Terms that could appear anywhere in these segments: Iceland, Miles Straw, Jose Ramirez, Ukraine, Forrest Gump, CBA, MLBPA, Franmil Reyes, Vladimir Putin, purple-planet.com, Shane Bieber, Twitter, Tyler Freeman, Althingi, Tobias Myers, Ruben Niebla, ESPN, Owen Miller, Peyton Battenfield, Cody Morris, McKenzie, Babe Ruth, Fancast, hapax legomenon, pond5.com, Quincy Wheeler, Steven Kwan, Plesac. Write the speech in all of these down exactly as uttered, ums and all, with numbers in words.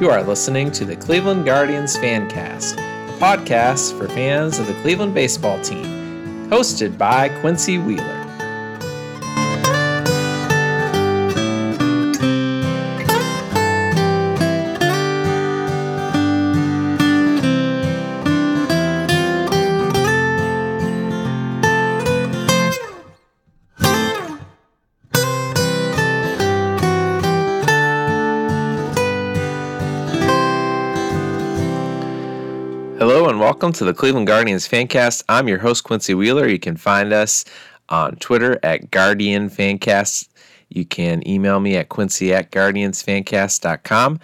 You are listening to the Cleveland Guardians Fancast, a podcast for fans of the Cleveland baseball team, hosted by Quincy Wheeler. Welcome to the Cleveland Guardians Fancast. I'm your host, Quincy Wheeler. You can find us on Twitter at GuardianFancast. You can email me at Quincy at GuardiansFancast dot com.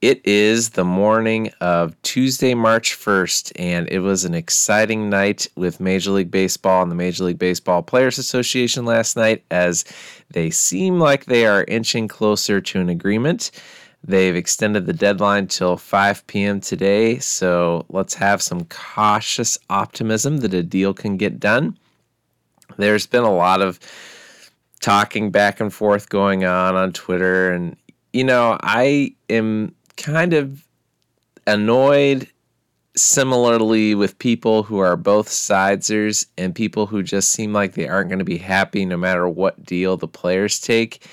It is the morning of Tuesday, March first, and it was an exciting night with Major League Baseball and the Major League Baseball Players Association last night, as they seem like they are inching closer to an agreement. They've extended the deadline till five p.m. today, so let's have some cautious optimism that a deal can get done. There's been a lot of talking back and forth going on on Twitter, and, you know, I am kind of annoyed similarly with people who are both sidesers and people who just seem like they aren't going to be happy no matter what deal the players take.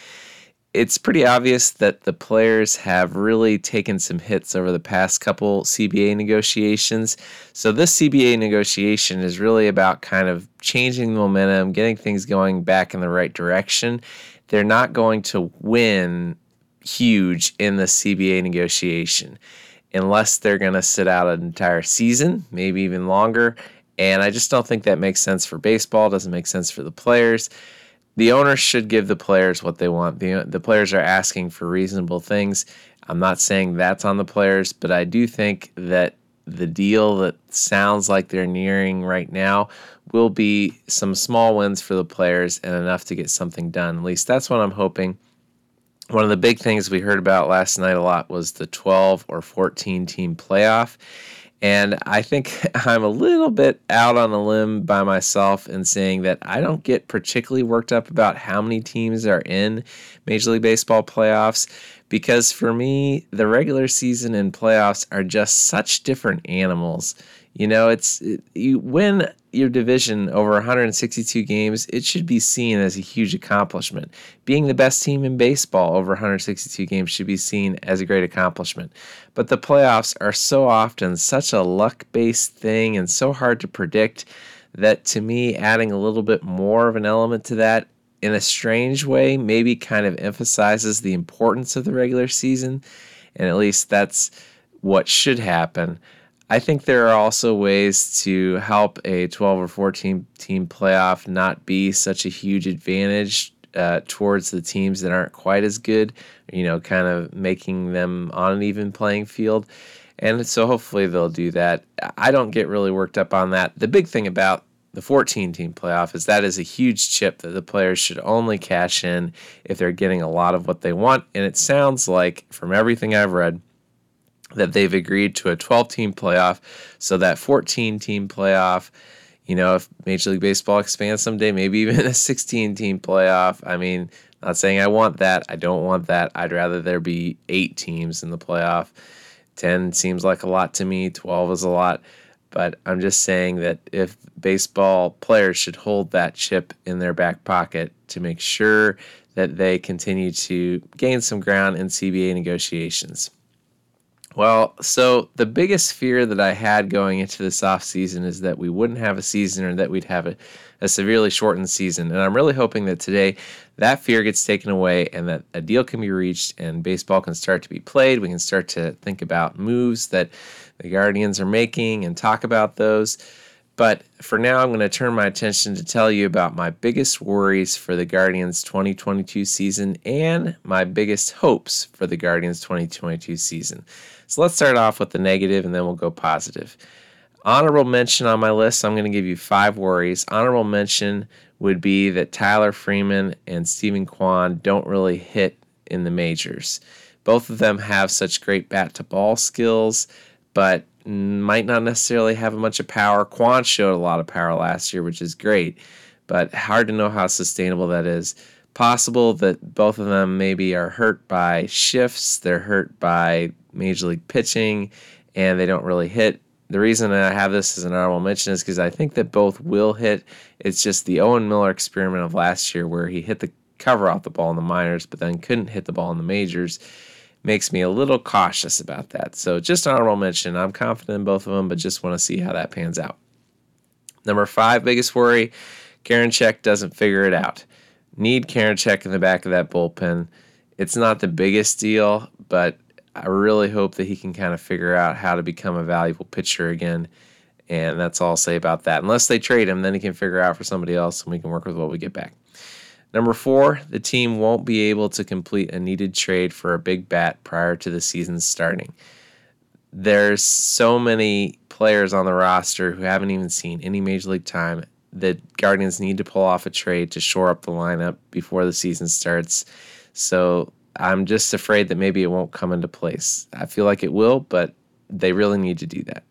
It's pretty obvious that the players have really taken some hits over the past couple C B A negotiations. So this C B A negotiation is really about kind of changing the momentum, getting things going back in the right direction. They're not going to win huge in the C B A negotiation unless they're going to sit out an entire season, maybe even longer. And I just don't think that makes sense for baseball. It doesn't make sense for the players. The owners should give the players what they want. The, the players are asking for reasonable things. I'm not saying that's on the players, but I do think that the deal that sounds like they're nearing right now will be some small wins for the players and enough to get something done. At least that's what I'm hoping. One of the big things we heard about last night a lot was the twelve or fourteen team playoff. And I think I'm a little bit out on a limb by myself in saying that I don't get particularly worked up about how many teams are in Major League Baseball playoffs, because for me, the regular season and playoffs are just such different animals. You know, it's it, you win your division over one hundred sixty-two games, it should be seen as a huge accomplishment. Being the best team in baseball over one hundred sixty-two games should be seen as a great accomplishment. But the playoffs are so often such a luck-based thing and so hard to predict that, to me, adding a little bit more of an element to that in a strange way maybe kind of emphasizes the importance of the regular season, and at least that's what should happen. I think there are also ways to help a twelve or fourteen team playoff not be such a huge advantage uh, towards the teams that aren't quite as good, you know, kind of making them on an even playing field. And so hopefully they'll do that. I don't get really worked up on that. The big thing about the fourteen-team playoff is that is a huge chip that the players should only cash in if they're getting a lot of what they want. And it sounds like, from everything I've read, that they've agreed to a twelve-team playoff, so that fourteen-team playoff, you know, if Major League Baseball expands someday, maybe even a sixteen-team playoff. I mean, not saying I want that. I don't want that. I'd rather there be eight teams in the playoff. ten seems like a lot to me. twelve is a lot. But I'm just saying that if baseball players should hold that chip in their back pocket to make sure that they continue to gain some ground in C B A negotiations. Well, so the biggest fear that I had going into this offseason is that we wouldn't have a season, or that we'd have a, a severely shortened season. And I'm really hoping that today that fear gets taken away and that a deal can be reached and baseball can start to be played. We can start to think about moves that the Guardians are making and talk about those. But for now, I'm going to turn my attention to tell you about my biggest worries for the Guardians twenty twenty-two season and my biggest hopes for the Guardians twenty twenty-two season. So let's start off with the negative, and then we'll go positive. Honorable mention on my list, I'm going to give you five worries. Honorable mention would be that Tyler Freeman and Steven Kwan don't really hit in the majors. Both of them have such great bat-to-ball skills, but might not necessarily have much of power. Quan showed a lot of power last year, which is great, but hard to know how sustainable that is. possible that both of them maybe are hurt by shifts. They're hurt by Major League pitching, and they don't really hit. The reason I have this as an honorable mention is because I think that both will hit. It's just the Owen Miller experiment of last year where he hit the cover off the ball in the minors but then couldn't hit the ball in the majors makes me a little cautious about that. So just honorable mention. I'm confident in both of them, but just want to see how that pans out. Number five, biggest worry, Karin Cech doesn't figure it out. Need Karin Cech in the back of that bullpen. It's not the biggest deal, but I really hope that he can kind of figure out how to become a valuable pitcher again, and that's all I'll say about that. Unless they trade him, then he can figure out for somebody else, and we can work with what we get back. Number four, the team won't be able to complete a needed trade for a big bat prior to the season starting. There's so many players on the roster who haven't even seen any Major League time. The Guardians need to pull off a trade to shore up the lineup before the season starts. So I'm just afraid that maybe it won't come into place. I feel like it will, but they really need to do that.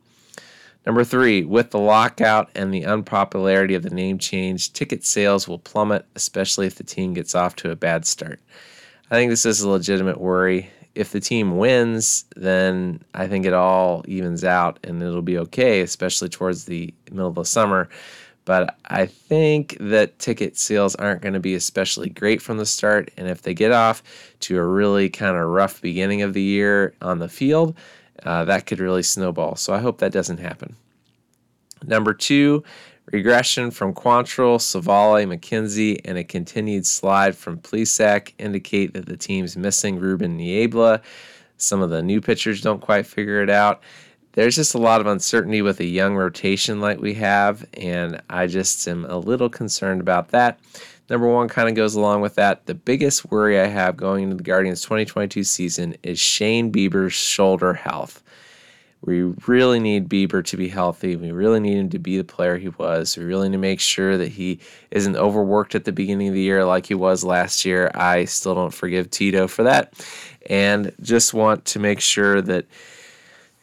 Number three, with the lockout and the unpopularity of the name change, ticket sales will plummet, especially if the team gets off to a bad start. I think this is a legitimate worry. If the team wins, then I think it all evens out and it'll be okay, especially towards the middle of the summer. But I think that ticket sales aren't going to be especially great from the start. And if they get off to a really kind of rough beginning of the year on the field, Uh, that could really snowball. So I hope that doesn't happen. Number two, regression from Quantrill, Savalle, McKenzie, and a continued slide from Plesac indicate that the team's missing Ruben Niebla. Some of the new pitchers don't quite figure it out. There's just a lot of uncertainty with a young rotation like we have, and I just am a little concerned about that. Number one kind of goes along with that. The biggest worry I have going into the Guardians twenty twenty-two season is Shane Bieber's shoulder health. We really need Bieber to be healthy. We really need him to be the player he was. We really need to make sure that he isn't overworked at the beginning of the year like he was last year. I still don't forgive Tito for that. And just want to make sure that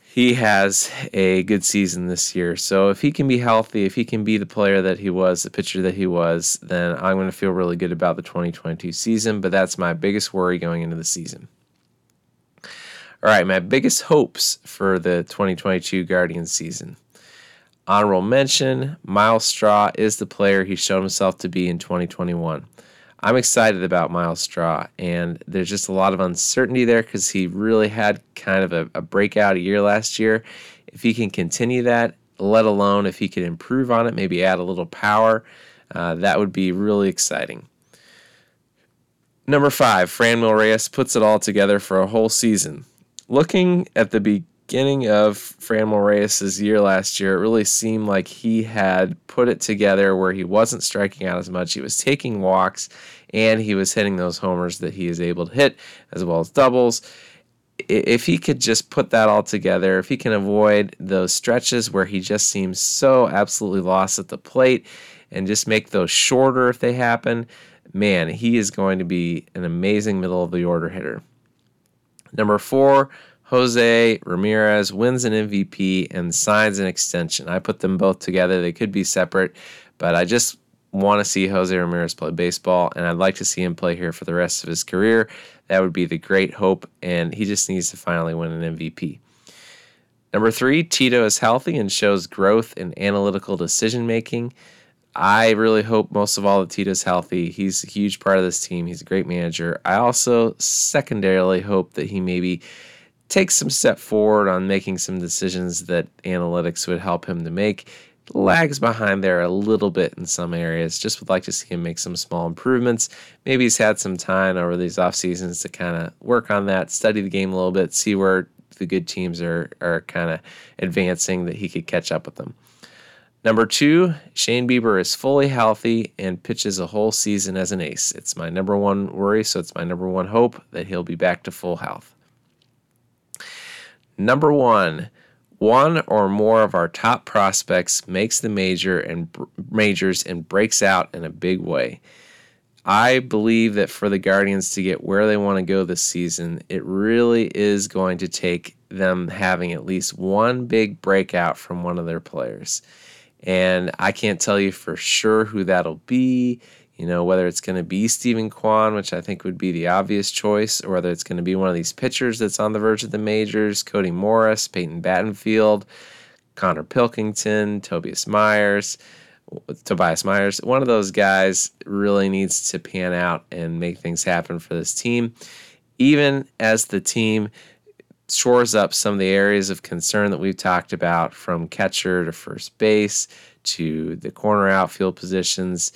he has a good season this year. So if he can be healthy, if he can be the player that he was, the pitcher that he was, then I'm going to feel really good about the twenty twenty-two season, but that's my biggest worry going into the season. All right, my biggest hopes for the twenty twenty-two Guardians season. Honorable mention, Miles Straw is the player he showed himself to be in twenty twenty-one. I'm excited about Miles Straw, and there's just a lot of uncertainty there because he really had kind of a, a breakout year last year. If he can continue that, let alone if he can improve on it, maybe add a little power, uh, that would be really exciting. Number five, Franmil Reyes puts it all together for a whole season. Looking at the beginning of Franmil Reyes' year last year, it really seemed like he had put it together where he wasn't striking out as much. He was taking walks, and he was hitting those homers that he is able to hit, as well as doubles. If he could just put that all together, if he can avoid those stretches where he just seems so absolutely lost at the plate and just make those shorter if they happen, man, he is going to be an amazing middle-of-the-order hitter. Number four, Jose Ramirez wins an M V P and signs an extension. I put them both together. They could be separate, but I just want to see Jose Ramirez play baseball, and I'd like to see him play here for the rest of his career. That would be the great hope, and he just needs to finally win an M V P. Number three, Tito is healthy and shows growth in analytical decision-making. I really hope most of all that Tito's healthy. He's a huge part of this team. He's a great manager. I also secondarily hope that he maybe take some step forward on making some decisions that analytics would help him to make. Lags behind there a little bit in some areas. Just would like to see him make some small improvements. Maybe he's had some time over these off seasons to kind of work on that, study the game a little bit, see where the good teams are, are kind of advancing that he could catch up with them. Number two, Shane Bieber is fully healthy and pitches a whole season as an ace. It's my number one worry, so it's my number one hope that he'll be back to full health. Number one, one or more of our top prospects makes the major and majors and breaks out in a big way. I believe that for the Guardians to get where they want to go this season, it really is going to take them having at least one big breakout from one of their players. And I can't tell you for sure who that'll be. You know, whether it's going to be Steven Kwan, which I think would be the obvious choice, or whether it's going to be one of these pitchers that's on the verge of the majors, Cody Morris, Peyton Battenfield, Connor Pilkington, Tobias Myers, Tobias Myers. One of those guys really needs to pan out and make things happen for this team, even as the team shores up some of the areas of concern that we've talked about, from catcher to first base to the corner outfield positions.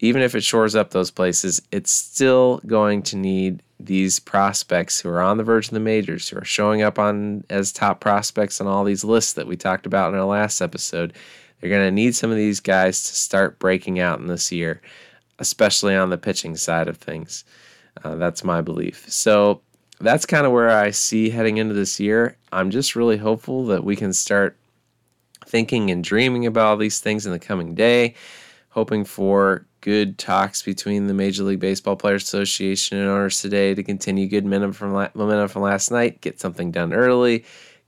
Even if it shores up those places, it's still going to need these prospects who are on the verge of the majors, who are showing up on as top prospects on all these lists that we talked about in our last episode. They're going to need some of these guys to start breaking out in this year, especially on the pitching side of things. Uh, that's my belief. So that's kind of where I see heading into this year. I'm just really hopeful that we can start thinking and dreaming about all these things in the coming day, hoping for good talks between the Major League Baseball Players Association and owners today to continue good momentum from momentum from last night, get something done early,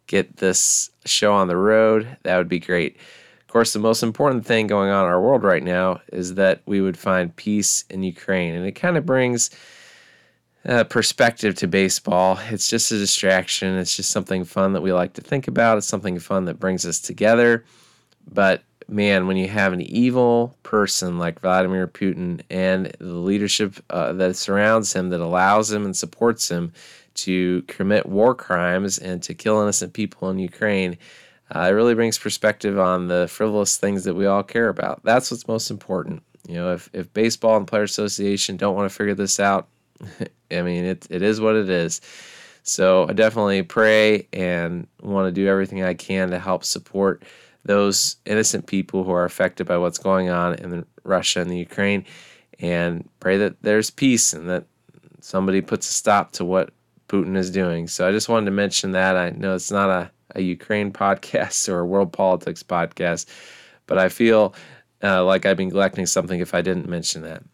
get this show on the road. That would be great. Of course, the most important thing going on in our world right now is that we would find peace in Ukraine, and it kind of brings uh, perspective to baseball. It's just a distraction. It's just something fun that we like to think about. It's something fun that brings us together, but man, when you have an evil person like Vladimir Putin and the leadership uh, that surrounds him, that allows him and supports him to commit war crimes and to kill innocent people in Ukraine, uh, it really brings perspective on the frivolous things that we all care about. That's what's most important. You know, if, if baseball and player association don't want to figure this out, I mean, it it is what it is. So I definitely pray and want to do everything I can to help support those innocent people who are affected by what's going on in Russia and the Ukraine, and pray that there's peace and that somebody puts a stop to what Putin is doing. So I just wanted to mention that. I know it's not a, a Ukraine podcast or a world politics podcast, but I feel uh, like I'd be neglecting something if I didn't mention that.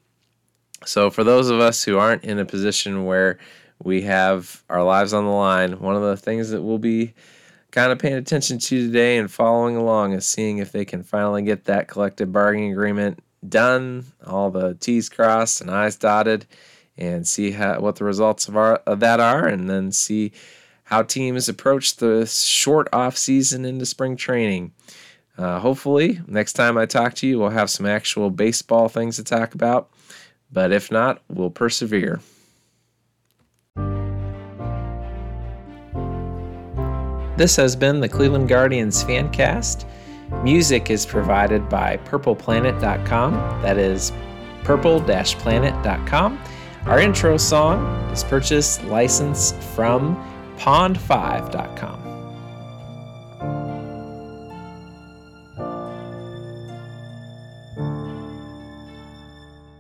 So for those of us who aren't in a position where we have our lives on the line, one of the things that we'll be kind of paying attention to today and following along is seeing if they can finally get that collective bargaining agreement done, all the T's crossed and I's dotted, and see how, what the results of, our, of that are, and then see how teams approach the short off season into spring training. Uh, hopefully, next time I talk to you, we'll have some actual baseball things to talk about, but if not, we'll persevere. This has been the Cleveland Guardians Fancast. Music is provided by purple planet dot com. That is purple planet dot com. Our intro song is purchased licensed from pond five dot com.